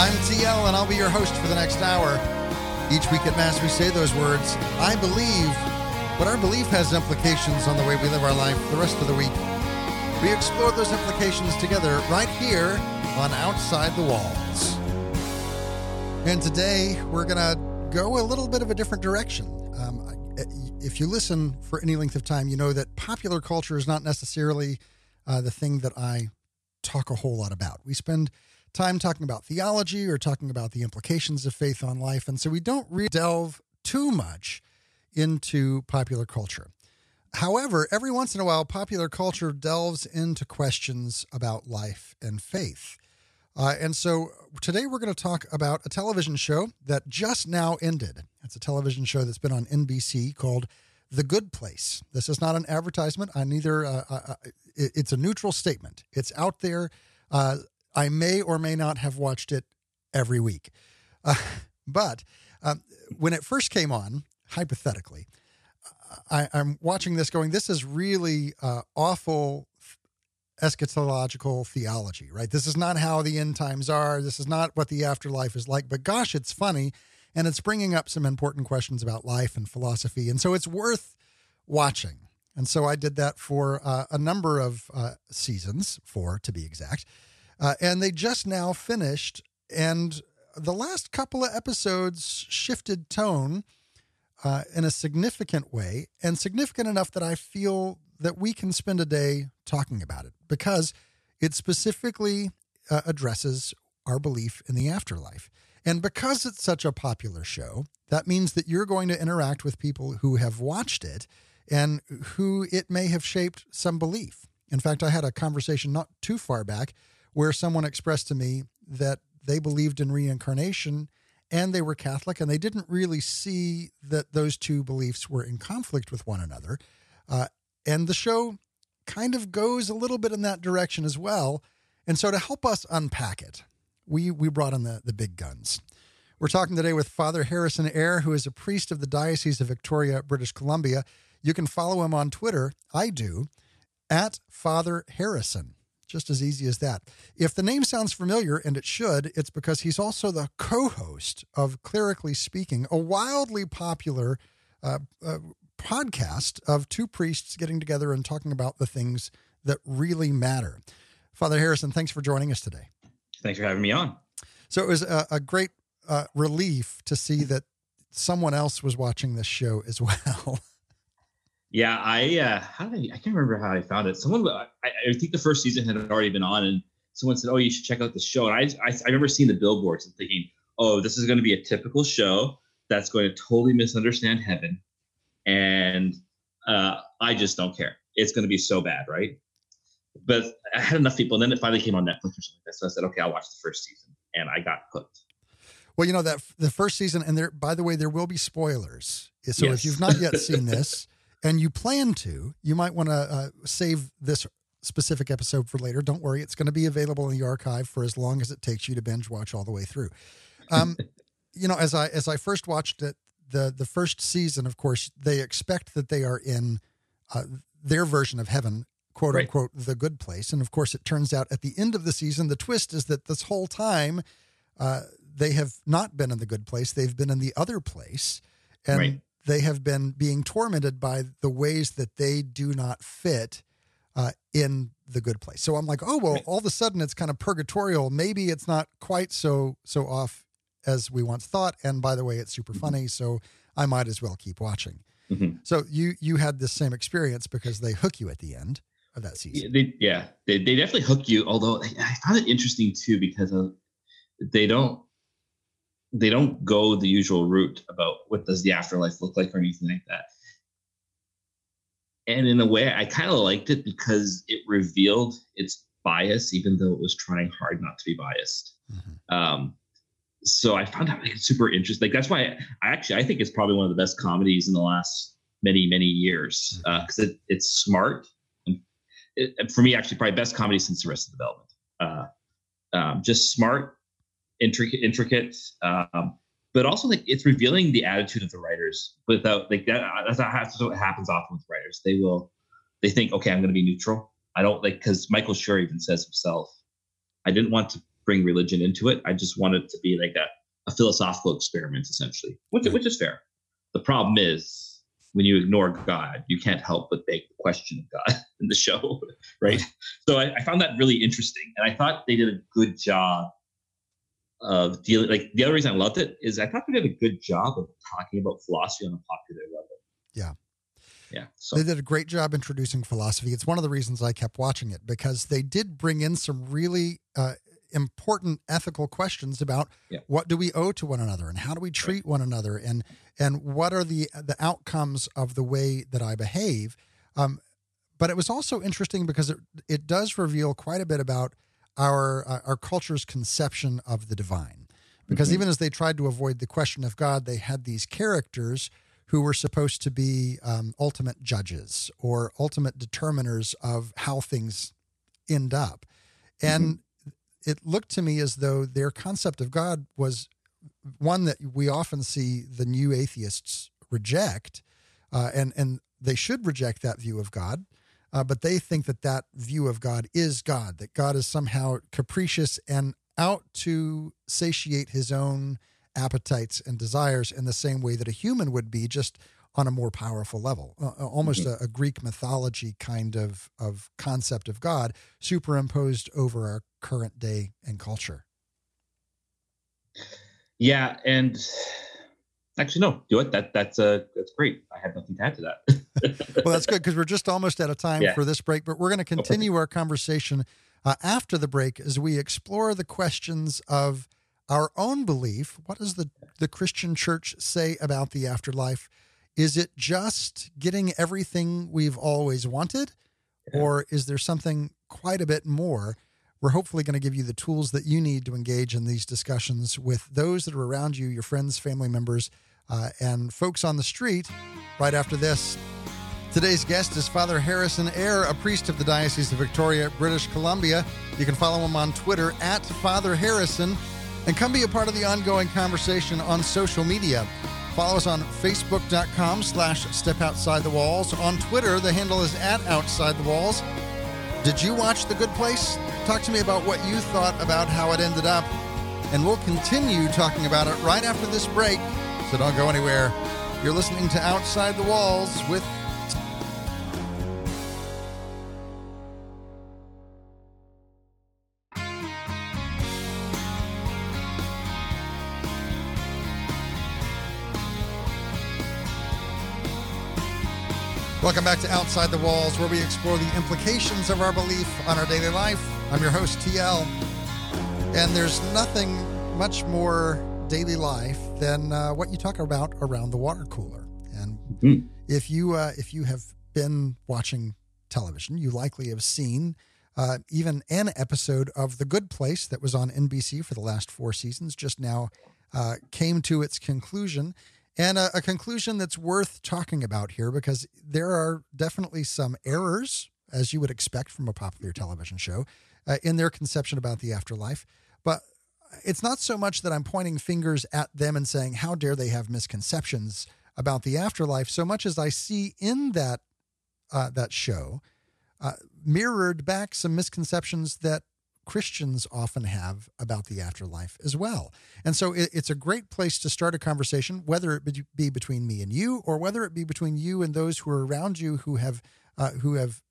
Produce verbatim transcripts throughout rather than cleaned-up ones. I'm T L, and I'll be your host for the next hour. Each week at Mass, we say those words, I believe, but our belief has implications on the way we live our life the rest of the week. We explore those implications together right here on Outside the Walls. And today, we're going to go a little bit of a different direction. Um, if you listen for any length of time, you know that popular culture is not necessarily uh, the thing that I talk a whole lot about. We spend time talking about theology or talking about the implications of faith on life, and so we don't really delve too much into popular culture. However, every once in a while, popular culture delves into questions about life and faith. Uh, and so today we're going to talk about a television show that just now ended. It's a television show that's been on N B C called The Good Place. This is not an advertisement. I neither. Uh, uh, it's a neutral statement. It's out there. Uh, I may or may not have watched it every week. Uh, but uh, when it first came on, hypothetically, I, I'm watching this going, this is really uh, awful eschatological theology, right? This is not how the end times are. This is not what the afterlife is like. But gosh, it's funny. And it's bringing up some important questions about life and philosophy. And so it's worth watching. And so I did that for uh, a number of uh, seasons, four to be exact. Uh, and they just now finished. And the last couple of episodes shifted tone Uh, in a significant way, and significant enough that I feel that we can spend a day talking about it because it specifically uh, addresses our belief in the afterlife. And because it's such a popular show, that means that you're going to interact with people who have watched it and who it may have shaped some belief. In fact, I had a conversation not too far back where someone expressed to me that they believed in reincarnation and they were Catholic, and they didn't really see that those two beliefs were in conflict with one another. Uh, and the show kind of goes a little bit in that direction as well. And so to help us unpack it, we we brought in the, the big guns. We're talking today with Father Harrison Ayre, who is a priest of the Diocese of Victoria, British Columbia. You can follow him on Twitter, I do, at Father Harrison. Just as easy as that. If the name sounds familiar, and it should, it's because he's also the co-host of Clerically Speaking, a wildly popular uh, uh, podcast of two priests getting together and talking about the things that really matter. Father Harrison, thanks for joining us today. Thanks for having me on. So it was a, a great uh, relief to see that someone else was watching this show as well. Yeah, I uh, how did I, I can't remember how I found it. Someone, I, I think the first season had already been on, and someone said, "Oh, you should check out the show." And I, I, I remember seeing the billboards and thinking, "Oh, this is going to be a typical show that's going to totally misunderstand heaven," and uh, I just don't care. It's going to be so bad, right? But I had enough people, and then it finally came on Netflix or something like that. So I said, "Okay, I'll watch the first season," and I got hooked. Well, you know that the first season, and there, by the way, there will be spoilers. So yes. If you've not yet seen this. And you plan to, you might want to uh, save this specific episode for later. Don't worry. It's going to be available in the archive for as long as it takes you to binge watch all the way through. Um, you know, as I, as I first watched it, the, the first season, of course, they expect that they are in uh, their version of heaven, quote right. unquote, the good place. And of course it turns out at the end of the season, the twist is that this whole time uh, they have not been in the good place. They've been in the other place. And right. They have been being tormented by the ways that they do not fit uh, in the good place. So I'm like, oh, well, all of a sudden it's kind of purgatorial. Maybe it's not quite so so off as we once thought. And by the way, it's super funny, so I might as well keep watching. Mm-hmm. So you you had this same experience because they hook you at the end of that season. Yeah, they, yeah, they, they definitely hook you, although I found it interesting, too, because of, they don't. they don't go the usual route about what does the afterlife look like or anything like that. And in a way, I kind of liked it because it revealed its bias, even though it was trying hard not to be biased. Mm-hmm. Um, so I found that like, super interesting. Like that's why I, I actually, I think it's probably one of the best comedies in the last many, many years. Mm-hmm. Uh, cause it, it's smart. And it, for me, actually probably best comedy since Arrested Development. Uh, um, just smart, intricate, intricate, um, but also like it's revealing the attitude of the writers without like that. That's not how, that's what happens often with writers. They will, they think, okay, I'm going to be neutral. I don't like, cause Michael Schur even says himself, I didn't want to bring religion into it. I just want it to be like a, a philosophical experiment, essentially, which, which is fair. The problem is when you ignore God, you can't help but make the question of God in the show, right? So I, I found that really interesting. And I thought they did a good job of dealing, like the other reason I loved it is I thought they did a good job of talking about philosophy on a popular level. Yeah. Yeah, so. They did a great job introducing philosophy. It's one of the reasons I kept watching it, because they did bring in some really uh, important ethical questions about yeah. what do we owe to one another and how do we treat right. one another and and what are the the outcomes of the way that I behave. Um, but it was also interesting because it it does reveal quite a bit about our uh, our culture's conception of the divine, because mm-hmm. even as they tried to avoid the question of God, they had these characters who were supposed to be um, ultimate judges or ultimate determiners of how things end up. And mm-hmm. it looked to me as though their concept of God was one that we often see the new atheists reject, uh, and, and they should reject that view of God, uh, but they think that that view of God is God, that God is somehow capricious and out to satiate his own appetites and desires in the same way that a human would be, just on a more powerful level, uh, almost mm-hmm. a, a Greek mythology kind of, of concept of God superimposed over our current day and culture. Yeah. And actually, no, do it. That that's a, uh, that's great. I have nothing to add to that. Well, that's good. Cause we're just almost out of time yeah. for this break, but we're going to continue oh, our conversation uh, after the break as we explore the questions of our own belief. What does the, the Christian church say about the afterlife? Is it just getting everything we've always wanted, or is there something quite a bit more? We're hopefully going to give you the tools that you need to engage in these discussions with those that are around you, your friends, family members, uh, and folks on the street right after this. Today's guest is Father Harrison Ayre, a priest of the Diocese of Victoria, British Columbia. You can follow him on Twitter at Father Harrison. And come be a part of the ongoing conversation on social media. Follow us on Facebook.com slash Step Outside the Walls. On Twitter, the handle is at Outside the Walls. Did you watch The Good Place? Talk to me about what you thought about how it ended up. And we'll continue talking about it right after this break, so don't go anywhere. You're listening to Outside the Walls with... Welcome back to Outside the Walls, where we explore the implications of our belief on our daily life. I'm your host, T L, and there's nothing much more daily life than uh, what you talk about around the water cooler. And mm-hmm. if you uh, if you have been watching television, you likely have seen uh, even an episode of The Good Place that was on N B C for the last four seasons, just now uh, came to its conclusion. And a, a conclusion that's worth talking about here, because there are definitely some errors, as you would expect from a popular television show, uh, in their conception about the afterlife. But it's not so much that I'm pointing fingers at them and saying, how dare they have misconceptions about the afterlife, so much as I see in that uh, that show uh, mirrored back some misconceptions that Christians often have about the afterlife as well. And so it, it's a great place to start a conversation, whether it be between me and you, or whether it be between you and those who are around you who have uh, who have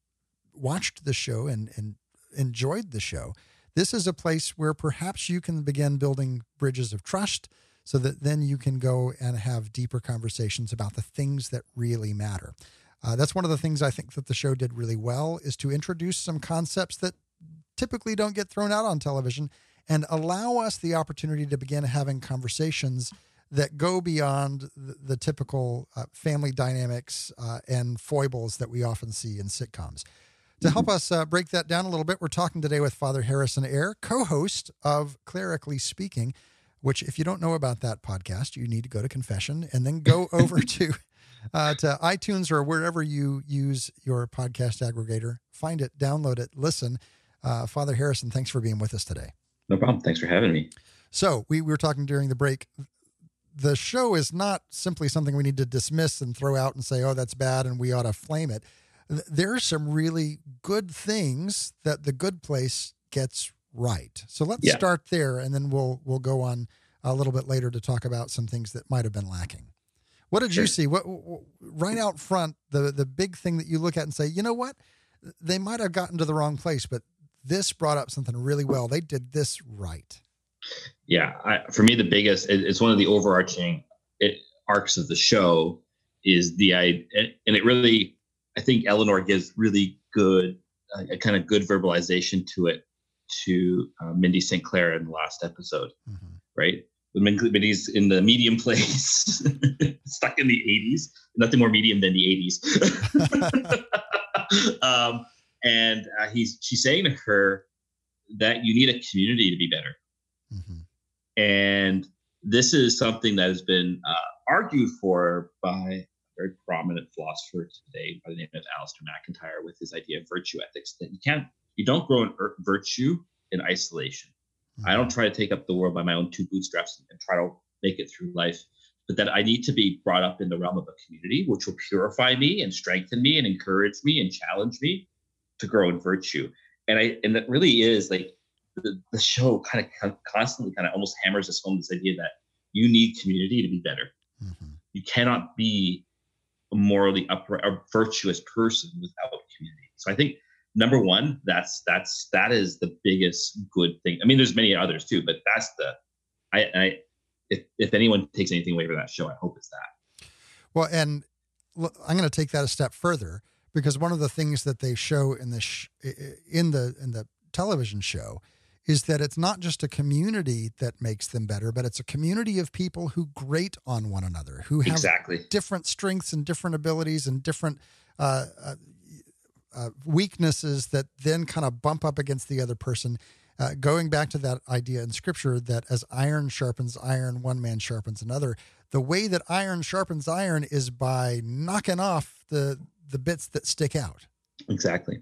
watched the show and, and enjoyed the show. This is a place where perhaps you can begin building bridges of trust, so that then you can go and have deeper conversations about the things that really matter. Uh, that's one of the things I think that the show did really well, is to introduce some concepts that typically don't get thrown out on television and allow us the opportunity to begin having conversations that go beyond the, the typical uh, family dynamics uh, and foibles that we often see in sitcoms. To help us uh, break that down a little bit, we're talking today with Father Harrison Ayre, co-host of Clerically Speaking, which if you don't know about that podcast, you need to go to confession and then go over to Uh, to iTunes or wherever you use your podcast aggregator. Find it, download it, listen. Uh, Father Harrison, thanks for being with us today. No problem. Thanks for having me. So we, we were talking during the break. The show is not simply something we need to dismiss and throw out and say, oh, that's bad and we ought to flame it. There are some really good things that The Good Place gets right. So let's yeah. start there, and then we'll we'll go on a little bit later to talk about some things that might have been lacking. What did sure. you see? What, what right out front, the the big thing that you look at and say, you know what, they might have gotten to the wrong place, but this brought up something really well. They did this right. Yeah, I, for me, the biggest, it, it's one of the overarching it, arcs of the show is the, I, and it really, I think Eleanor gives really good, uh, a kind of good verbalization to it, to uh, Mindy Saint Clair in the last episode, mm-hmm. right? When Mindy's in the medium place, stuck in the eighties, nothing more medium than the eighties. um, and uh, he's, she's saying to her that you need a community to be better. Mm-hmm. And this is something that has been uh, argued for by a very prominent philosopher today by the name of Alasdair MacIntyre, with his idea of virtue ethics, that you can't, you don't grow in er- virtue in isolation. Mm-hmm. I don't try to take up the world by my own two bootstraps and try to make it through life, but that I need to be brought up in the realm of a community, which will purify me and strengthen me and encourage me and challenge me to grow in virtue. And I, and that really is like, The, the show kind of constantly kind of almost hammers this home, this idea that you need community to be better. Mm-hmm. You cannot be a morally upright or virtuous person without community. So I think number one, that's, that's, that is the biggest good thing. I mean, there's many others too, but that's the, I, I, if, if anyone takes anything away from that show, I hope it's that. Well, and look, I'm going to take that a step further, because one of the things that they show in the, sh- in the, in the television show is that it's not just a community that makes them better, but it's a community of people who grate on one another, who have exactly. different strengths and different abilities and different uh, uh, uh, weaknesses that then kind of bump up against the other person. Uh, going back to that idea in Scripture that as iron sharpens iron, one man sharpens another. The way that iron sharpens iron is by knocking off the the bits that stick out. Exactly.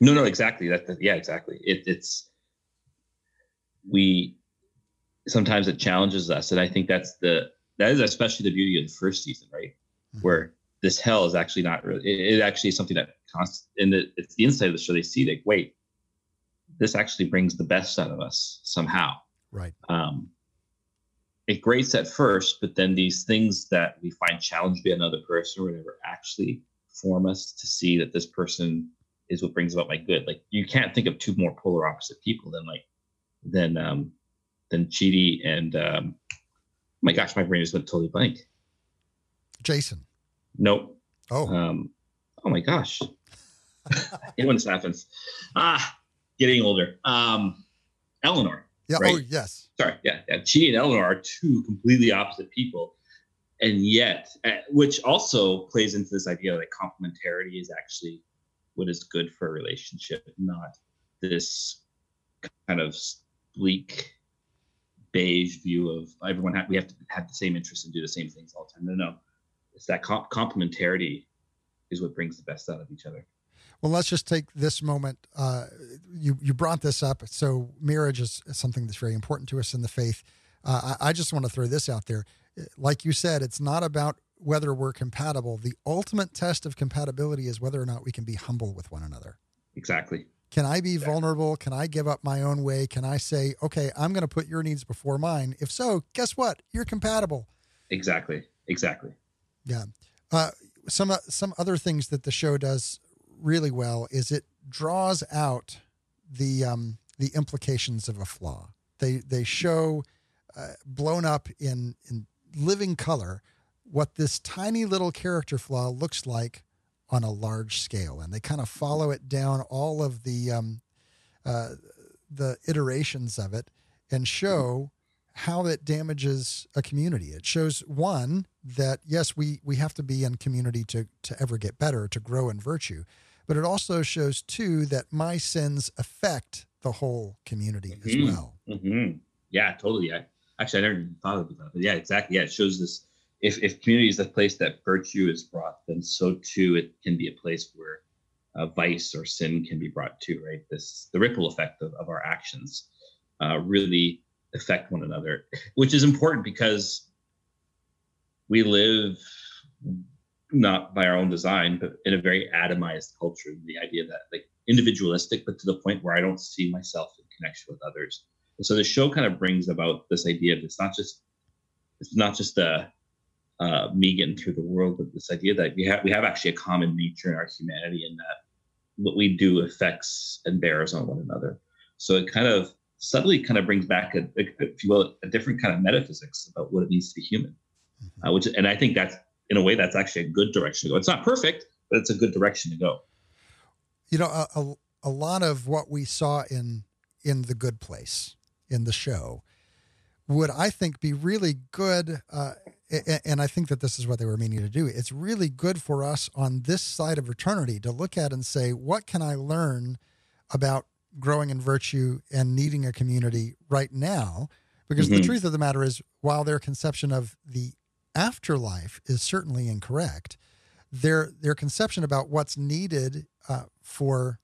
No, no, exactly. That, that yeah, exactly. It, it's. We sometimes it challenges us, and I think that's the that is especially the beauty of the first season, right? Mm-hmm. Where this hell is actually not really it, it actually is something that const, and the, it's the inside of the show. They see like, wait, this actually brings the best out of us somehow, right? Um, it grates at first, but then these things that we find challenged by another person or whatever actually form us to see that this person is what brings about my good. Like you can't think of two more polar opposite people than like. Then, um, then Chidi and um, my gosh, my brain just went totally blank. Jason. Nope. Oh. Um, oh my gosh. It when this happens. Ah, getting older. Um, Eleanor. Yeah. Right? Oh yes. Sorry. Yeah, yeah. Chidi and Eleanor are two completely opposite people, and yet, uh, which also plays into this idea that complementarity is actually what is good for a relationship, not this kind of bleak beige view of everyone ha- we have to have the same interests and do the same things all the time. No, no, it's that comp- complementarity is what brings the best out of each other. Well, let's just take this moment. Uh, you, you brought this up. So marriage is something that's very important to us in the faith. Uh, I, I just want to throw this out there. Like you said, it's not about whether we're compatible. The ultimate test of compatibility is whether or not we can be humble with one another. Exactly. Can I be vulnerable? Can I give up my own way? Can I say, okay, I'm going to put your needs before mine? If so, guess what? You're compatible. Exactly. Exactly. Yeah. Uh, some, uh, some other things that the show does really well is it draws out the, um, the implications of a flaw. They, they show uh, blown up in, in living color what this tiny little character flaw looks like on a large scale, and they kind of follow it down all of the um, uh, the iterations of it, and show how it damages a community. It shows one that yes, we we have to be in community to to ever get better, to grow in virtue, but it also shows two that my sins affect the whole community mm-hmm. as well. Mm-hmm. Yeah, totally. I, actually, I never even thought of that, but yeah, exactly. Yeah, it shows this. If if community is the place that virtue is brought, then so too it can be a place where uh, vice or sin can be brought to, right? This the ripple effect of, of our actions uh, really affect one another, which is important because we live not by our own design, but in a very atomized culture. The idea that like individualistic, but to the point where I don't see myself in connection with others. And so the show kind of brings about this idea of it's not just it's not just a uh, me getting through the world, but this idea that we have we have actually a common nature in our humanity, and that what we do affects and bears on one another. So it kind of subtly kind of brings back, a, a, if you will, a different kind of metaphysics about what it means to be human. Mm-hmm. uh, which, and I think that's, in a way, that's actually a good direction to go. It's not perfect, but it's a good direction to go. You know, a, a, a lot of what we saw in in The Good Place, in the show, would, I think, be really good, uh, and, and I think that this is what they were meaning to do. It's really good for us on this side of eternity to look at and say, what can I learn about growing in virtue and needing a community right now? Because mm-hmm. the truth of the matter is, while their conception of the afterlife is certainly incorrect, their their conception about what's needed uh, for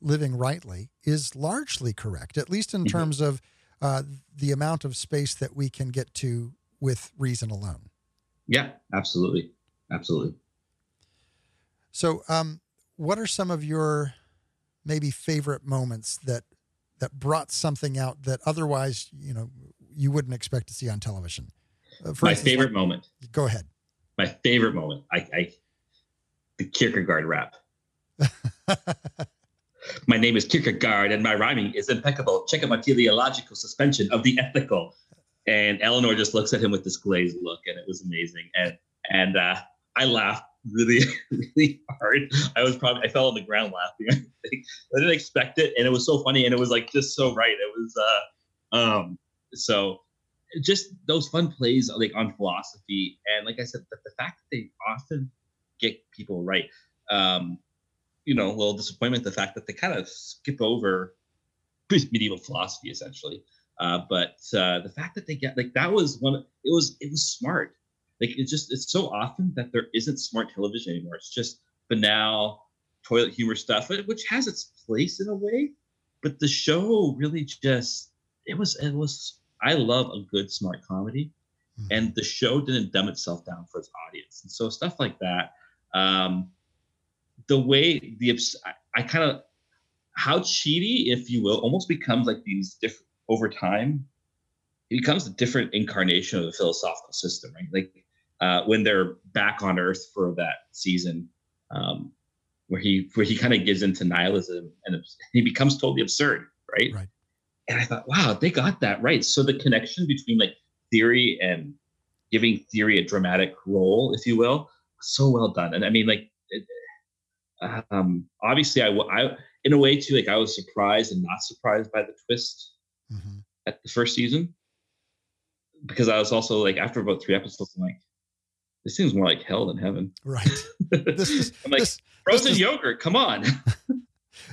living rightly is largely correct, at least in mm-hmm. terms of uh, the amount of space that we can get to with reason alone. Yeah, absolutely. Absolutely. So um, what are some of your maybe favorite moments that that brought something out that otherwise, you know, you wouldn't expect to see on television? Uh, my instance, favorite like, moment. Go ahead. My favorite moment. I, I the Kierkegaard rap. My name is Kierkegaard and my rhyming is impeccable. Check out my teleological suspension of the ethical. And Eleanor just looks at him with this glazed look, and it was amazing. And and uh, I laughed really, really hard. I was probably, I fell on the ground laughing. I think I didn't expect it. And it was so funny. And it was like, just so right. It was, uh, um, so just those fun plays like on philosophy. And like I said, the, the fact that they often get people right, um, you know, a little disappointment, the fact that they kind of skip over medieval philosophy essentially. Uh, but, uh, the fact that they get like, that was one, it was, it was smart. Like it's just, it's so often that there isn't smart television anymore. It's just banal toilet humor stuff, which has its place in a way, but the show really just, it was, it was, I love a good smart comedy, mm-hmm. and the show didn't dumb itself down for its audience. And so stuff like that, um, the way the, I, I kind of, how Chidi, if you will, almost becomes like these different over time, it becomes a different incarnation of the philosophical system, right? Like, Uh, when they're back on Earth for that season, um, where he where he kind of gives into nihilism and he becomes totally absurd, right? right? And I thought, wow, they got that right. So the connection between like theory and giving theory a dramatic role, if you will, so well done. And I mean, like, it, um, obviously, I, I in a way too, like I was surprised and not surprised by the twist mm-hmm. at the first season, because I was also like, after about three episodes, I'm like, this seems more like hell than heaven. Right. This is, I'm like, this, frozen this is, yogurt, come on.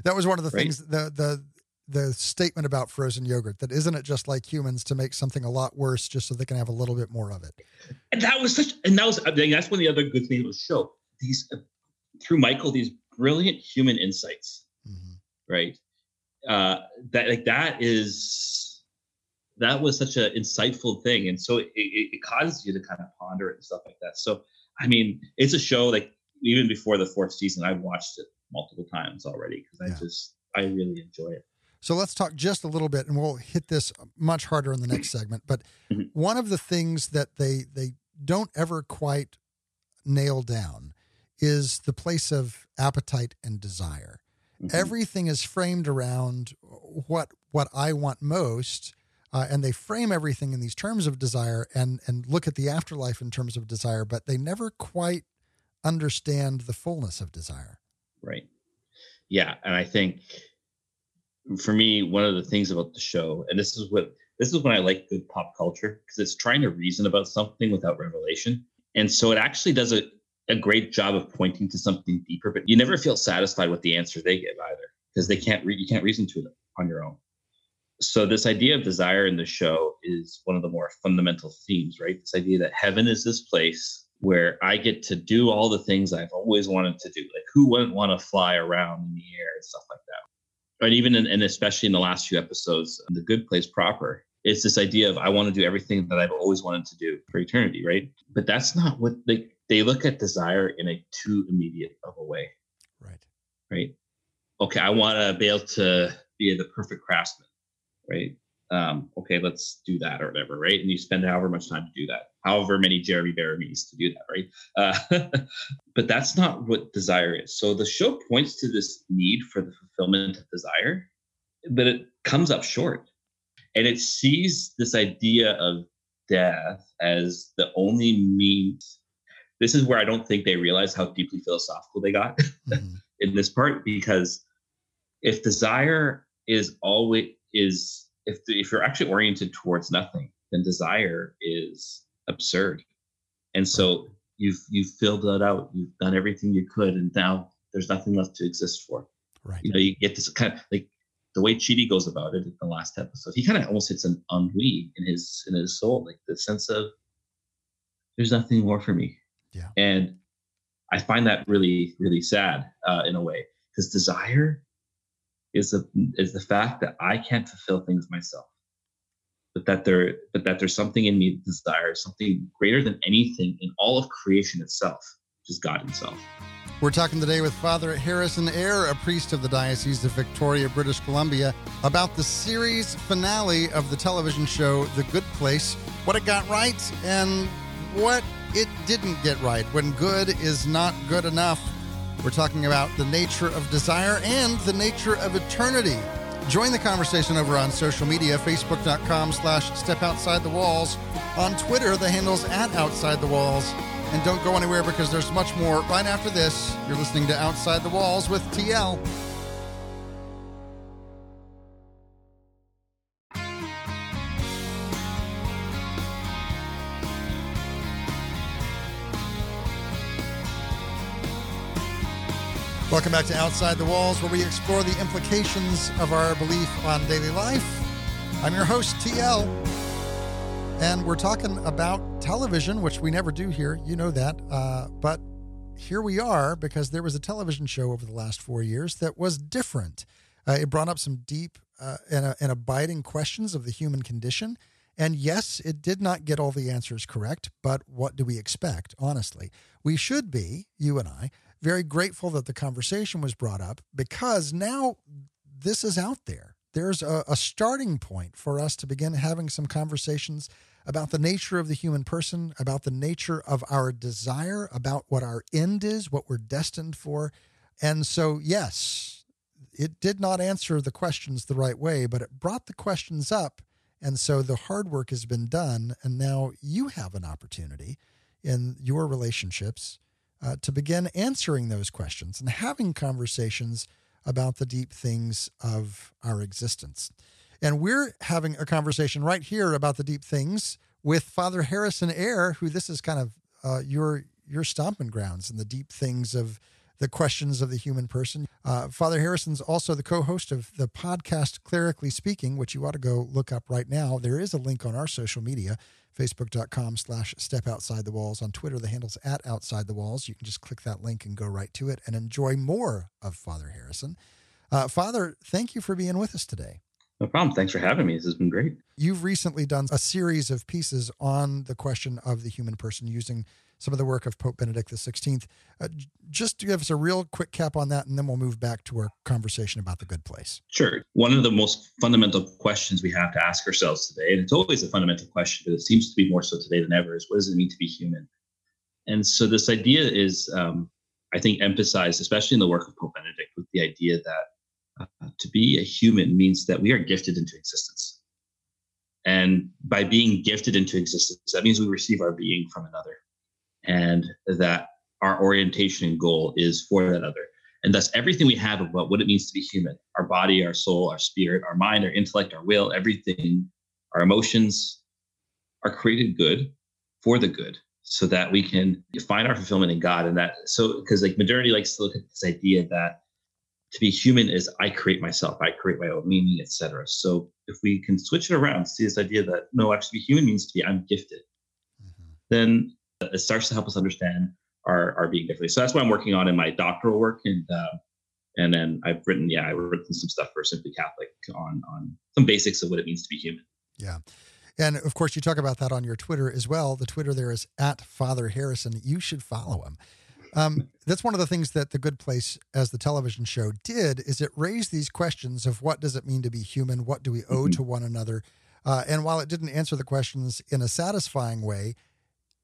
That was one of the right? things, the the the statement about frozen yogurt, that isn't it just like humans to make something a lot worse just so they can have a little bit more of it. And that was such, and that was, I mean, that's one of the other good things of the show. These, uh, through Michael, these brilliant human insights, mm-hmm. right? Uh, that like that is, that was such an insightful thing. And so it, it causes you to kind of ponder it and stuff like that. So, I mean, it's a show like even before the fourth season, I've watched it multiple times already because I yeah. just, I really enjoy it. So let's talk just a little bit, and we'll hit this much harder in the next segment. But mm-hmm. one of the things that they, they don't ever quite nail down is the place of appetite and desire. Mm-hmm. Everything is framed around what, what I want most. Uh, and they frame everything in these terms of desire and, and look at the afterlife in terms of desire, but they never quite understand the fullness of desire. Right. Yeah. And I think for me, one of the things about the show, and this is what, this is when I like good pop culture, because it's trying to reason about something without revelation. And so it actually does a, a great job of pointing to something deeper, but you never feel satisfied with the answer they give either, because they can't re- you can't reason to it on your own. So this idea of desire in the show is one of the more fundamental themes, right? This idea that heaven is this place where I get to do all the things I've always wanted to do. Like, who wouldn't want to fly around in the air and stuff like that? And even in, and especially in the last few episodes, The Good Place proper, it's this idea of I want to do everything that I've always wanted to do for eternity, right? But that's not what they, they look at desire in a too immediate of a way. Right. Right. okay, I want to be able to be the perfect craftsman, right? Um, okay, let's do that or whatever, right? And you spend however much time to do that, however many Jeremy Baramies to do that, right? Uh, but that's not what desire is. So the show points to this need for the fulfillment of desire, but it comes up short. And it sees this idea of death as the only means. This is where I don't think they realize how deeply philosophical they got mm-hmm. in this part, because if desire is always is, if the, if you're actually oriented towards nothing, then desire is absurd. And so you've you've filled that out. You've done everything you could, and now there's nothing left to exist for. Right. You know, you get this kind of like the way Chidi goes about it in the last episode. He kind of almost hits an ennui in his in his soul, like the sense of there's nothing more for me. Yeah. And I find that really, really sad uh, in a way, because desire is the is the fact that I can't fulfill things myself, but that there but that there's something in me that desires something greater than anything in all of creation itself, which is God Himself. We're talking today with Father Harrison Ayre, a priest of the Diocese of Victoria, British Columbia, about the series finale of the television show The Good Place, what it got right and what it didn't get right, when good is not good enough. We're talking about the nature of desire and the nature of eternity. Join the conversation over on social media, facebook.com slash step outside the walls. On Twitter, the handle's at outside the walls. And don't go anywhere, because there's much more right after this. You're listening to Outside the Walls with T L. Welcome back to Outside the Walls, where we explore the implications of our belief on daily life. I'm your host, T L, and we're talking about television, which we never do here. You know that. Uh, but here we are, because there was a television show over the last four years that was different. Uh, it brought up some deep uh, and, uh, and abiding questions of the human condition. And yes, it did not get all the answers correct, but what do we expect, honestly? We should be, you and I, very grateful that the conversation was brought up, because now this is out there. There's a, a starting point for us to begin having some conversations about the nature of the human person, about the nature of our desire, about what our end is, what we're destined for. And so, yes, it did not answer the questions the right way, but it brought the questions up. And so the hard work has been done. And now you have an opportunity in your relationships Uh, to begin answering those questions and having conversations about the deep things of our existence. And we're having a conversation right here about the deep things with Father Harrison Ayre, who this is kind of uh, your your stomping grounds and the deep things of the questions of the human person. Uh, Father Harrison's also the co-host of the podcast Clerically Speaking, which you ought to go look up right now. There is a link on our social media, facebook.com slash step outside the walls. On Twitter, the handle's at outside the walls. You can just click that link and go right to it and enjoy more of Father Harrison. Uh, Father, thank you for being with us today. No problem. Thanks for having me. This has been great. You've recently done a series of pieces on the question of the human person using some of the work of Pope Benedict the sixteenth. Uh, just to give us a real quick cap on that, and then we'll move back to our conversation about The Good Place. Sure. One of the most fundamental questions we have to ask ourselves today, and it's always a fundamental question, but it seems to be more so today than ever, is what does it mean to be human? And so this idea is, um, I think, emphasized, especially in the work of Pope Benedict, with the idea that uh, to be a human means that we are gifted into existence. And by being gifted into existence, that means we receive our being from another, and that our orientation and goal is for that other. And thus everything we have about what it means to be human, our body, our soul, our spirit, our mind, our intellect, our will, everything, our emotions are created good for the good, so that we can find our fulfillment in God. And that, so, because like modernity likes to look at this idea that to be human is I create myself, I create my own meaning, et cetera. So if we can switch it around, see this idea that no, actually to be human means to be I'm gifted, mm-hmm. then it starts to help us understand our, our being differently. So that's what I'm working on in my doctoral work. And uh, and then I've written, yeah, I've written some stuff for Simply Catholic on, on some basics of what it means to be human. Yeah. And of course, you talk about that on your Twitter as well. The Twitter there is at Father Harrison. You should follow him. Um, that's one of the things that The Good Place as the television show did, is it raised these questions of what does it mean to be human? What do we owe mm-hmm. to one another? Uh, and while it didn't answer the questions in a satisfying way,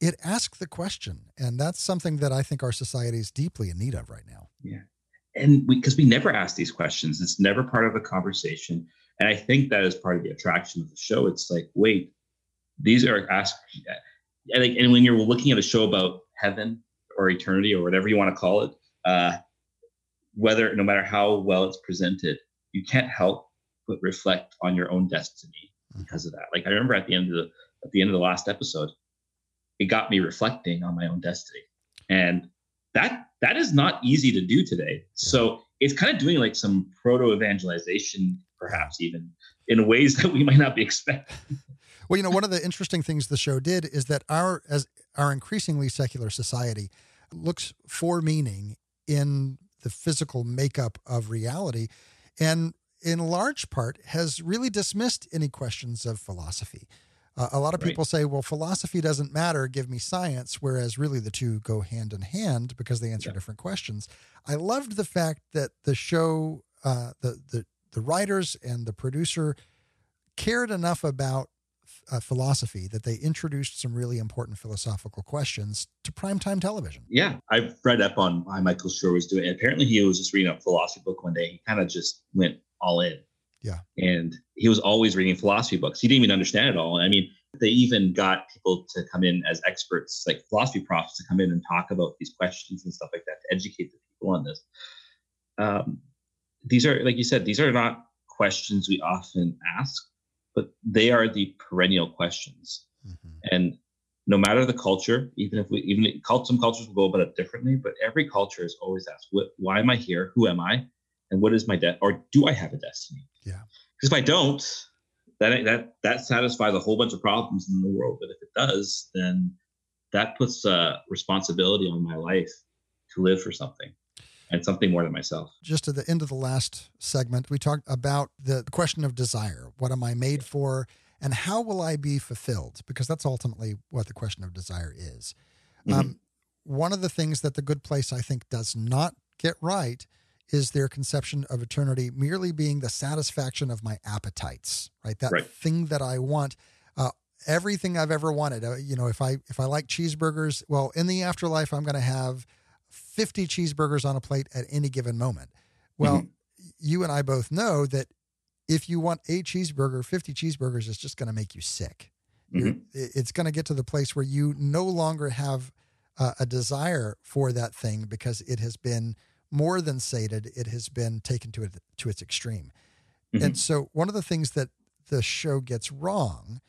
it asked the question. And that's something that I think our society is deeply in need of right now. Yeah. And because we, we never ask these questions, it's never part of a conversation. And I think that is part of the attraction of the show. It's like, wait, these are asked. I think, and when you're looking at a show about heaven or eternity or whatever you want to call it, uh, whether, no matter how well it's presented, you can't help but reflect on your own destiny because of that. Like I remember at the end of the, at the end of the last episode, it got me reflecting on my own destiny. And that, that is not easy to do today. So it's kind of doing like some proto-evangelization, perhaps even in ways that we might not be expecting. Well, you know, one of the interesting things the show did is that our, as our increasingly secular society looks for meaning in the physical makeup of reality, and in large part has really dismissed any questions of philosophy. Uh, a lot of right. people say, well, philosophy doesn't matter, give me science, whereas really the two go hand in hand because they answer yeah. different questions. I loved the fact that the show, uh, the, the, the writers and the producer cared enough about Uh, philosophy that they introduced some really important philosophical questions to primetime television. Yeah, I've read up on why Michael Schur was doing it. Apparently he was just reading a philosophy book one day. He kind of just went all in. Yeah. And he was always reading philosophy books. He didn't even understand it all. I mean, they even got people to come in as experts, like philosophy profs, to come in and talk about these questions and stuff like that, to educate the people on this. Um, these are, like you said, these are not questions we often ask, but they are the perennial questions. Mm-hmm. And no matter the culture, even if we, even some cultures will go about it differently, but every culture is always asked, what, why am I here? Who am I? And what is my death? Or do I have a destiny? Yeah. Because if I don't, that, that, that satisfies a whole bunch of problems in the world. But if it does, then that puts a responsibility on my life to live for something. And something more than myself. Just at the end of the last segment, we talked about the question of desire. What am I made for? And how will I be fulfilled? Because that's ultimately what the question of desire is. Mm-hmm. Um, one of the things that The Good Place, I think, does not get right is their conception of eternity merely being the satisfaction of my appetites, right? That right. thing that I want, uh, everything I've ever wanted. Uh, you know, if I, if I like cheeseburgers, well, in the afterlife, I'm going to have fifty cheeseburgers on a plate at any given moment. Well, mm-hmm. you and I both know that if you want a cheeseburger, fifty cheeseburgers is just going to make you sick. Mm-hmm. It's going to get to the place where you no longer have uh, a desire for that thing because it has been more than sated. It has been taken to, it, to its extreme. Mm-hmm. And so one of the things that the show gets wrong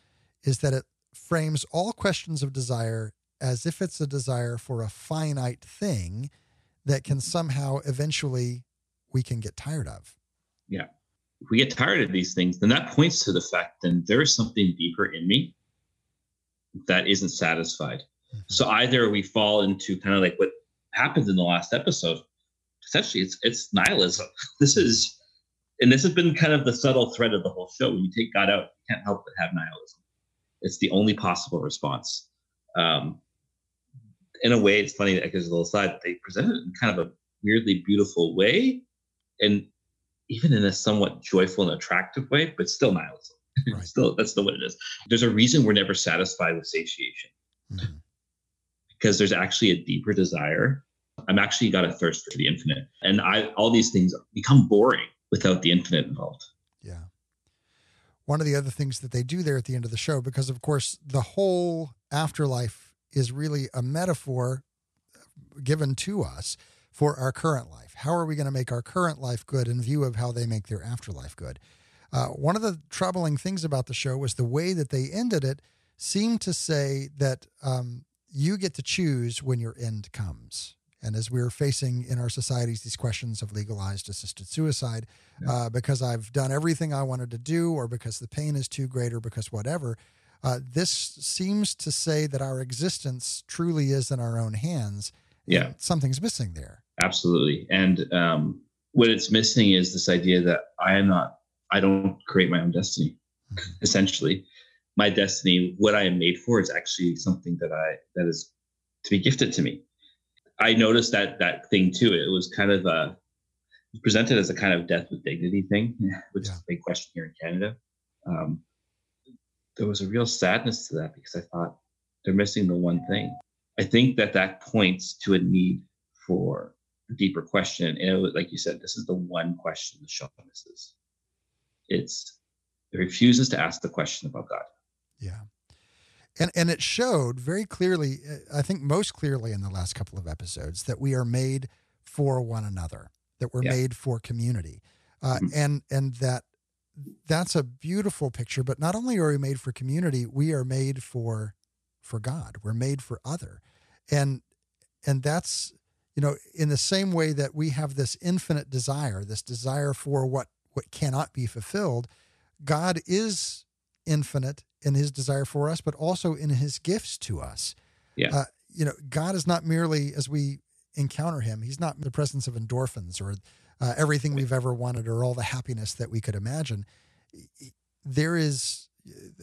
is that it frames all questions of desire as if it's a desire for a finite thing that can somehow eventually we can get tired of. Yeah. If we get tired of these things, then that points to the fact then there is something deeper in me that isn't satisfied. Mm-hmm. So either we fall into kind of like what happened in the last episode. Essentially, it's it's nihilism. This is, and this has been kind of the subtle thread of the whole show. When you take God out, you can't help but have nihilism. It's the only possible response. Um, In a way, it's funny that there's a little side. They present it in kind of a weirdly beautiful way, and even in a somewhat joyful and attractive way, but still nihilism. Right. Still, that's still what it is. There's a reason we're never satisfied with satiation, mm-hmm. because there's actually a deeper desire. I'm actually got a thirst for the infinite, and I all these things become boring without the infinite involved. Yeah. One of the other things that they do there at the end of the show, because of course the whole afterlife is really a metaphor given to us for our current life. How are we going to make our current life good in view of how they make their afterlife good? Uh, one of the troubling things about the show was the way that they ended it seemed to say that um, you get to choose when your end comes. And as we're facing in our societies, these questions of legalized assisted suicide, yeah. uh, because I've done everything I wanted to do, or because the pain is too great, or because whatever, Uh, this seems to say that our existence truly is in our own hands. Yeah. Something's missing there. Absolutely. And um, what it's missing is this idea that I am not, I don't create my own destiny. Mm-hmm. Essentially, my destiny, what I am made for, is actually something that I, that is to be gifted to me. I noticed that that thing too. It was kind of a presented as a kind of death with dignity thing, which yeah. is a big question here in Canada. Um, there was a real sadness to that because I thought they're missing the one thing. I think that that points to a need for a deeper question. And it was, like you said, this is the one question the show misses. It's it refuses to ask the question about God. Yeah. And and it showed very clearly, I think most clearly in the last couple of episodes, that we are made for one another, that we're yeah. made for community. Uh, mm-hmm. And and that that's a beautiful picture. But not only are we made for community, we are made for for God. We're made for other. And and that's, you know, in the same way that we have this infinite desire, this desire for what, what cannot be fulfilled, God is infinite in his desire for us, but also in his gifts to us. Yeah. Uh, you know, God is not merely, as we encounter him, he's not in the presence of endorphins or uh, everything we've ever wanted or all the happiness that we could imagine. There is,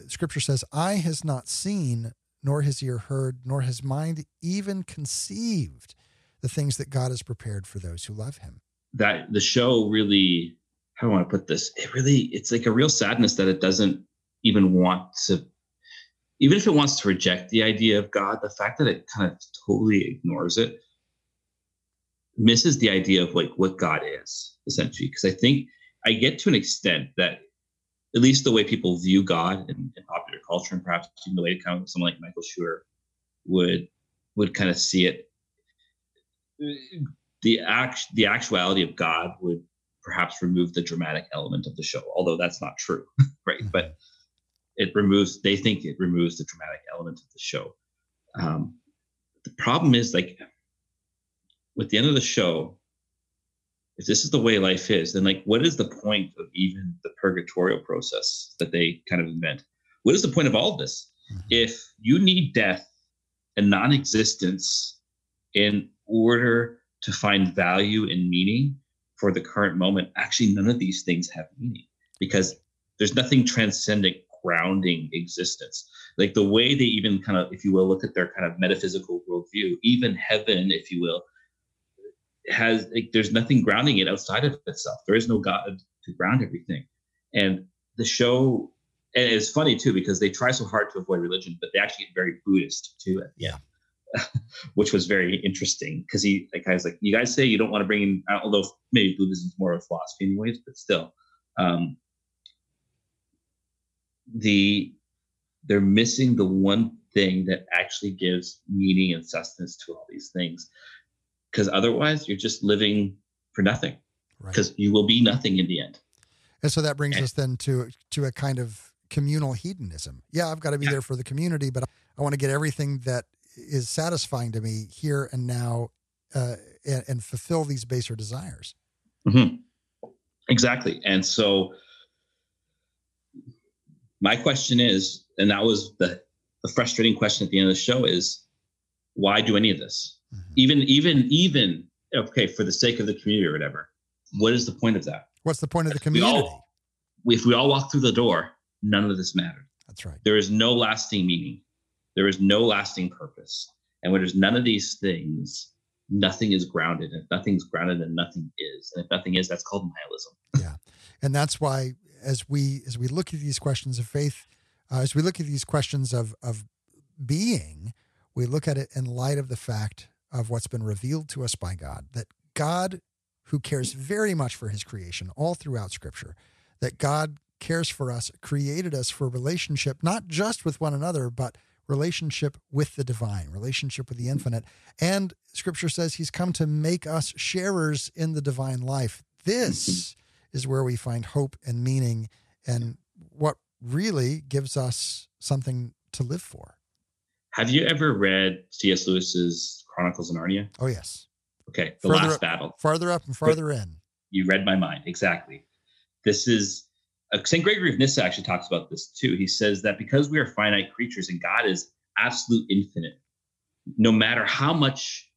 scripture says, eye has not seen, nor has ear heard, nor has mind even conceived the things that God has prepared for those who love him. That the show really, how do I want to put this? It really, it's like a real sadness that it doesn't even want to, even if it wants to reject the idea of God, the fact that it kind of totally ignores it misses the idea of like what God is, essentially. Because I think I get to an extent that at least the way people view God in, in popular culture, and perhaps even the way kind of someone like Michael Schur would would kind of see it, the act the actuality of God would perhaps remove the dramatic element of the show, although that's not true, right? Mm-hmm. But it removes, they think it removes the dramatic element of the show. Um, the problem is, like, with the end of the show, if this is the way life is, then, like, what is the point of even the purgatorial process that they kind of invent? What is the point of all of this? Mm-hmm. If you need death and non-existence in order to find value and meaning for the current moment, actually, none of these things have meaning because there's nothing transcendent grounding existence. Like the way they even kind of, if you will, look at their kind of metaphysical worldview, even heaven, if you will, has like, there's nothing grounding it outside of itself. There is no God to ground everything. And the show, and it's funny too, because they try so hard to avoid religion, but they actually get very Buddhist too. Yeah. Which was very interesting because he, like, I was like, you guys say you don't want to bring in, although maybe Buddhism is more of a philosophy anyways, but still, um, the they're missing the one thing that actually gives meaning and sustenance to all these things, because otherwise you're just living for nothing, because right. you will be nothing in the end. And so that brings and, us then to to a kind of communal hedonism. Yeah, I've got to be yeah. there for the community, but I want to get everything that is satisfying to me here and now, uh, and, and fulfill these baser desires. Mm-hmm. Exactly, and so. My question is, and that was the, the frustrating question at the end of the show is, why do any of this? Mm-hmm. Even, even, even, okay, for the sake of the community or whatever, what is the point of that? What's the point of the community? If we all, if we all walk through the door, none of this mattered. That's right. There is no lasting meaning. There is no lasting purpose. And when there's none of these things, nothing is grounded. And if nothing's grounded, then nothing is. And if nothing is, that's called nihilism. Yeah. And that's why, as we as we look at these questions of faith, uh, as we look at these questions of of being, we look at it in light of the fact of what's been revealed to us by God, that God, who cares very much for his creation all throughout Scripture, that God cares for us, created us for relationship, not just with one another, but relationship with the divine, relationship with the infinite. And Scripture says he's come to make us sharers in the divine life. This is where we find hope and meaning and what really gives us something to live for. Have you ever read C S Lewis's Chronicles of Narnia? Oh, yes. Okay. The Last Battle. Farther up and farther in. You read my mind. Exactly. This is, uh, Saint Gregory of Nyssa actually talks about this too. He says that because we are finite creatures and God is absolute infinite, no matter how much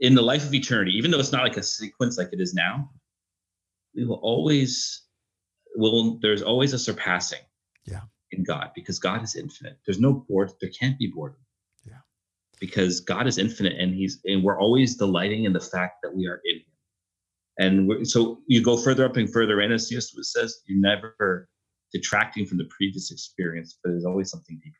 in the life of eternity, even though it's not like a sequence like it is now, we will always, will there's always a surpassing yeah. in God, because God is infinite. There's no boredom. There can't be boredom. Yeah. because God is infinite, and he's and we're always delighting in the fact that we are in him. And we're, so you go further up and further in, as Jesus says, you're never detracting from the previous experience, but there's always something deeper.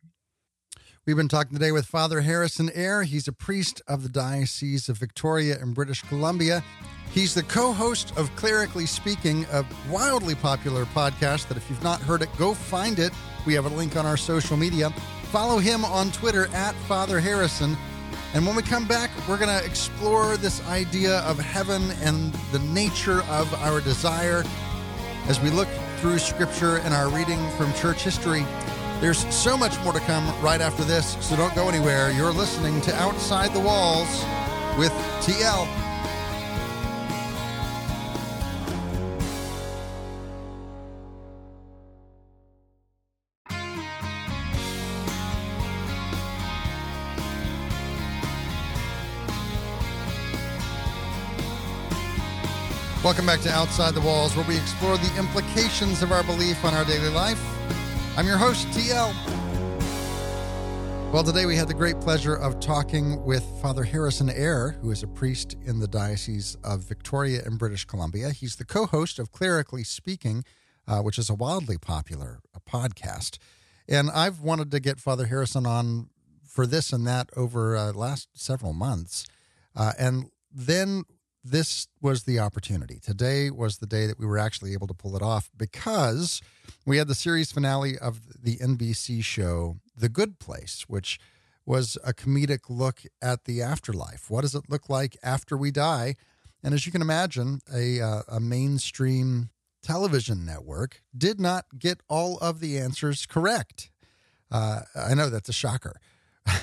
We've been talking today with Father Harrison Ayre. He's a priest of the Diocese of Victoria in British Columbia. He's the co-host of Clerically Speaking, a wildly popular podcast that if you've not heard it, go find it. We have a link on our social media. Follow him on Twitter at Father Harrison. And when we come back, we're going to explore this idea of heaven and the nature of our desire as we look through Scripture and our reading from church history. There's so much more to come right after this, so don't go anywhere. You're listening to Outside the Walls with T L. Welcome back to Outside the Walls, where we explore the implications of our belief on our daily life. I'm your host, T L. Well, today we had the great pleasure of talking with Father Harrison Ayre, who is a priest in the Diocese of Victoria in British Columbia. He's the co-host of Clerically Speaking, uh, which is a wildly popular a podcast. And I've wanted to get Father Harrison on for this and that over uh, last several months. Uh, and then this was the opportunity. Today was the day that we were actually able to pull it off, because we had the series finale of the N B C show, The Good Place, which was a comedic look at the afterlife. What does it look like after we die? And as you can imagine, a, uh, a mainstream television network did not get all of the answers correct. Uh, I know that's a shocker.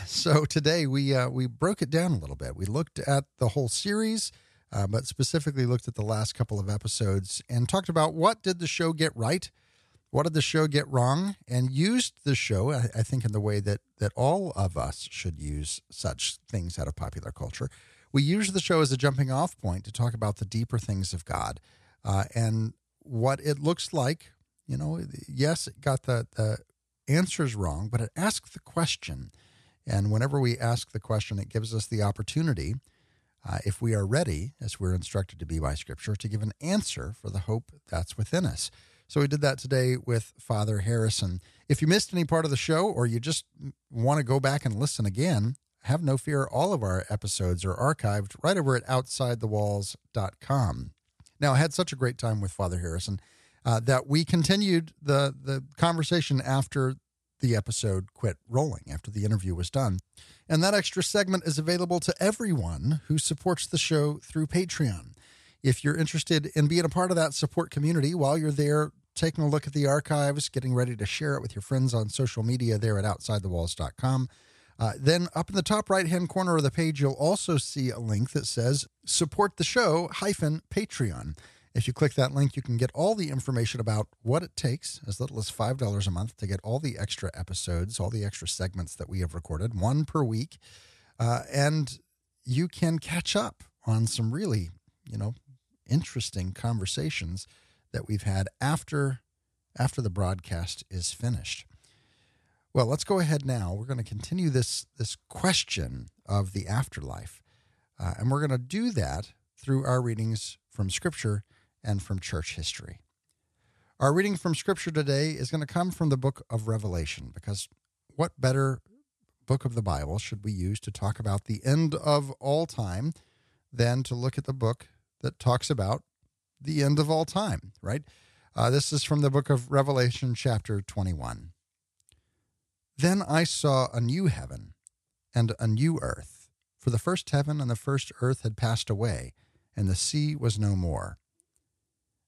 So today we uh, we broke it down a little bit. We looked at the whole series, Uh, but specifically looked at the last couple of episodes and talked about what did the show get right, what did the show get wrong, and used the show, I, I think, in the way that that all of us should use such things out of popular culture. We used the show as a jumping-off point to talk about the deeper things of God uh, and what it looks like. You know, yes, it got the, the answers wrong, but it asked the question. And whenever we ask the question, it gives us the opportunity, Uh, if we are ready, as we're instructed to be by Scripture, to give an answer for the hope that's within us. So we did that today with Father Harrison. If you missed any part of the show, or you just want to go back and listen again, have no fear. All of our episodes are archived right over at outside the walls dot com. Now, I had such a great time with Father Harrison uh, that we continued the, the conversation after the episode quit rolling, after the interview was done. And that extra segment is available to everyone who supports the show through Patreon. If you're interested in being a part of that support community while you're there, taking a look at the archives, getting ready to share it with your friends on social media there at outside the walls dot com, uh, then up in the top right-hand corner of the page, you'll also see a link that says support the show hyphen Patreon. If you click that link, you can get all the information about what it takes, as little as five dollars a month, to get all the extra episodes, all the extra segments that we have recorded, one per week. Uh, and you can catch up on some really, you know, interesting conversations that we've had after, after the broadcast is finished. Well, let's go ahead now. We're going to continue this, this question of the afterlife. Uh, and we're going to do that through our readings from Scripture and from church history. Our reading from Scripture today is going to come from the book of Revelation, because what better book of the Bible should we use to talk about the end of all time than to look at the book that talks about the end of all time, right? Uh, this is from the book of Revelation, chapter twenty-one. Then I saw a new heaven and a new earth, for the first heaven and the first earth had passed away, and the sea was no more.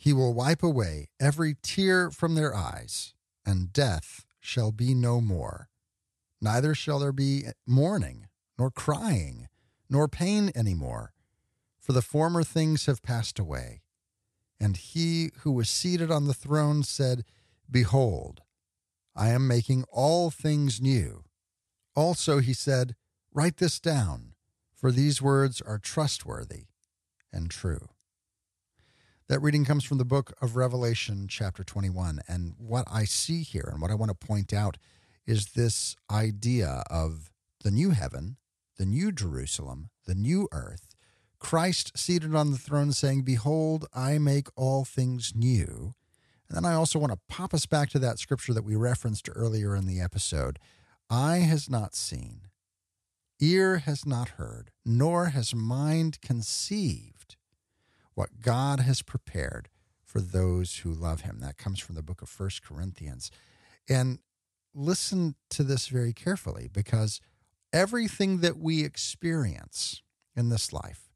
He will wipe away every tear from their eyes, and death shall be no more. Neither shall there be mourning, nor crying, nor pain any more, for the former things have passed away. And he who was seated on the throne said, Behold, I am making all things new. Also he said, Write this down, for these words are trustworthy and true. That reading comes from the book of Revelation, chapter twenty-one. And what I see here and what I want to point out is this idea of the new heaven, the new Jerusalem, the new earth, Christ seated on the throne saying, Behold, I make all things new. And then I also want to pop us back to that scripture that we referenced earlier in the episode. Eye has not seen, ear has not heard, nor has mind conceived what God has prepared for those who love him. That comes from the book of First Corinthians. And listen to this very carefully, because everything that we experience in this life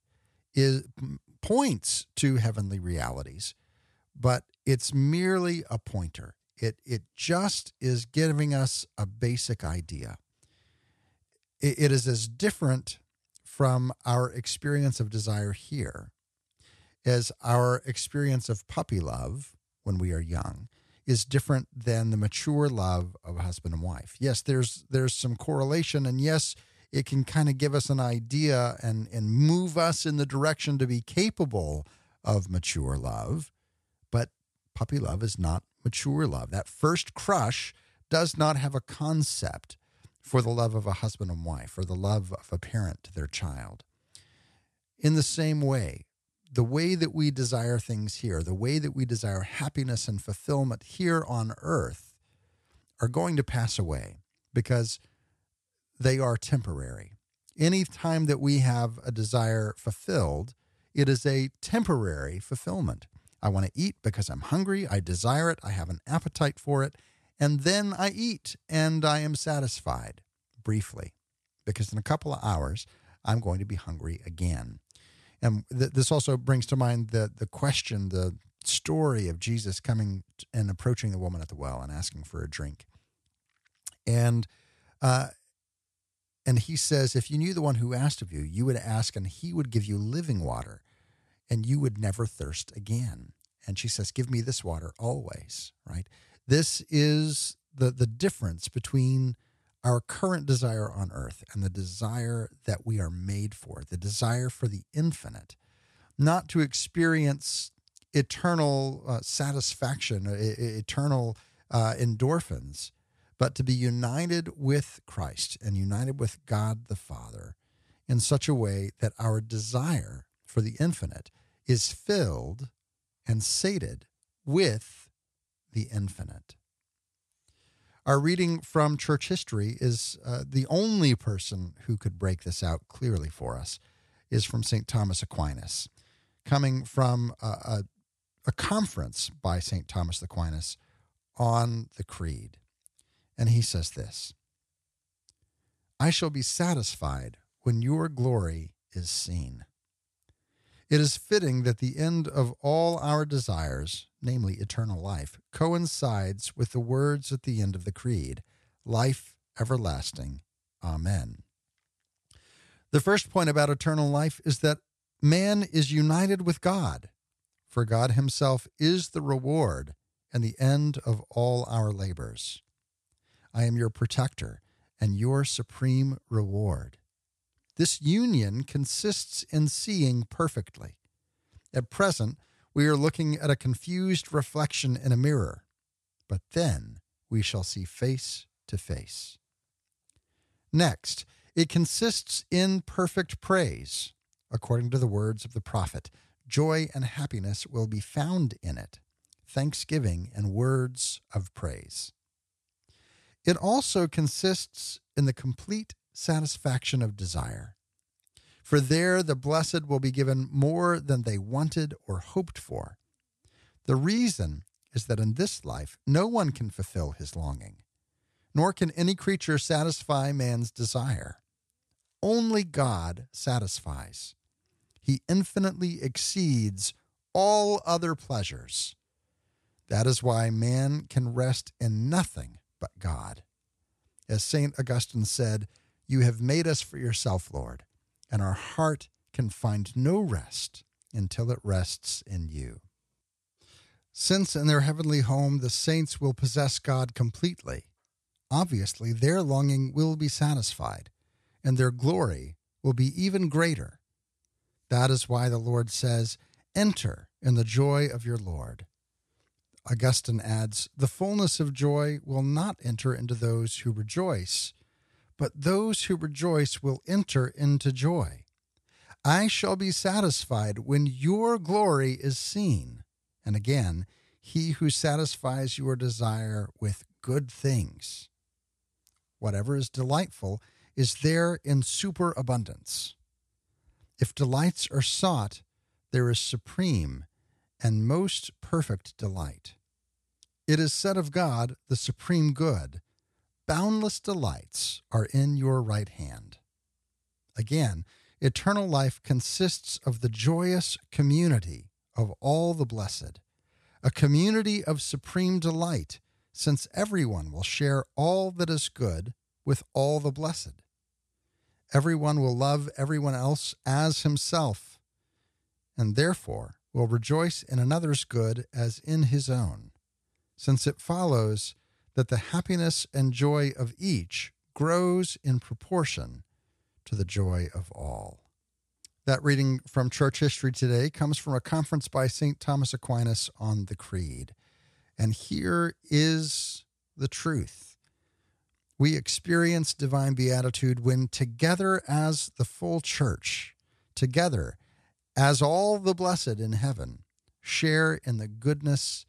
is points to heavenly realities, but it's merely a pointer. It, it just is giving us a basic idea. It, it is as different from our experience of desire here as our experience of puppy love when we are young is different than the mature love of husband and wife. Yes, there's there's some correlation, and yes, it can kind of give us an idea and, and move us in the direction to be capable of mature love, but puppy love is not mature love. That first crush does not have a concept for the love of a husband and wife or the love of a parent to their child. In the same way, the way that we desire things here, the way that we desire happiness and fulfillment here on earth are going to pass away because they are temporary. Any time that we have a desire fulfilled, it is a temporary fulfillment. I want to eat because I'm hungry. I desire it. I have an appetite for it. And then I eat and I am satisfied briefly because in a couple of hours, I'm going to be hungry again. And th- this also brings to mind the, the question, the story of Jesus coming and approaching the woman at the well and asking for a drink. And uh, and he says, if you knew the one who asked of you, you would ask and he would give you living water and you would never thirst again. And she says, give me this water always, right? This is the, the difference between our current desire on earth and the desire that we are made for, the desire for the infinite, not to experience eternal uh, satisfaction, e- eternal uh, endorphins, but to be united with Christ and united with God the Father in such a way that our desire for the infinite is filled and sated with the infinite. Our reading from church history is uh, the only person who could break this out clearly for us is from Saint Thomas Aquinas, coming from a, a, a conference by Saint Thomas Aquinas on the Creed. And he says this, I shall be satisfied when your glory is seen. It is fitting that the end of all our desires, namely eternal life, coincides with the words at the end of the Creed, life everlasting. Amen. The first point about eternal life is that man is united with God, for God himself is the reward and the end of all our labors. I am your protector and your supreme reward. This union consists in seeing perfectly. At present, we are looking at a confused reflection in a mirror, but then we shall see face to face. Next, it consists in perfect praise. According to the words of the prophet, joy and happiness will be found in it, thanksgiving and words of praise. It also consists in the complete satisfaction of desire. For there the blessed will be given more than they wanted or hoped for. The reason is that in this life no one can fulfill his longing, nor can any creature satisfy man's desire. Only God satisfies. He infinitely exceeds all other pleasures. That is why man can rest in nothing but God. As Saint Augustine said, You have made us for yourself, Lord, and our heart can find no rest until it rests in you. Since in their heavenly home the saints will possess God completely, obviously their longing will be satisfied, and their glory will be even greater. That is why the Lord says, "Enter in the joy of your Lord." Augustine adds, "The fullness of joy will not enter into those who rejoice, but those who rejoice will enter into joy. I shall be satisfied when your glory is seen." And again, "He who satisfies your desire with good things." Whatever is delightful is there in superabundance. If delights are sought, there is supreme and most perfect delight. It is said of God, the supreme good, "Boundless delights are in your right hand." Again, eternal life consists of the joyous community of all the blessed, a community of supreme delight, since everyone will share all that is good with all the blessed. Everyone will love everyone else as himself, and therefore will rejoice in another's good as in his own, since it follows that the happiness and joy of each grows in proportion to the joy of all. That reading from Church History Today comes from a conference by Saint Thomas Aquinas on the Creed. And here is the truth. We experience divine beatitude when together as the full church, together as all the blessed in heaven, share in the goodness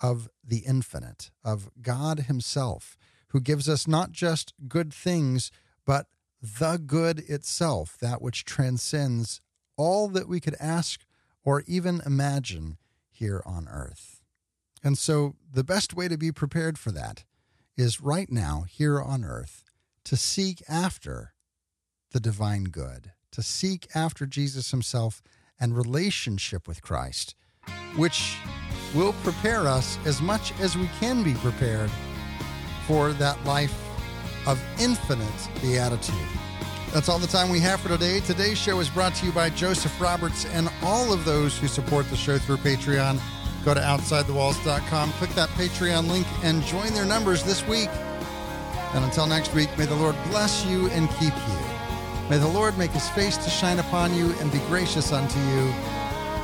of the infinite, of God himself, who gives us not just good things, but the good itself, that which transcends all that we could ask or even imagine here on earth. And so the best way to be prepared for that is right now, here on earth, to seek after the divine good, to seek after Jesus himself and relationship with Christ, which will prepare us as much as we can be prepared for that life of infinite beatitude. That's all the time we have for today. Today's show is brought to you by Joseph Roberts and all of those who support the show through Patreon. Go to outside the walls dot com, click that Patreon link, and join their numbers this week. And until next week, may the Lord bless you and keep you. May the Lord make his face to shine upon you and be gracious unto you.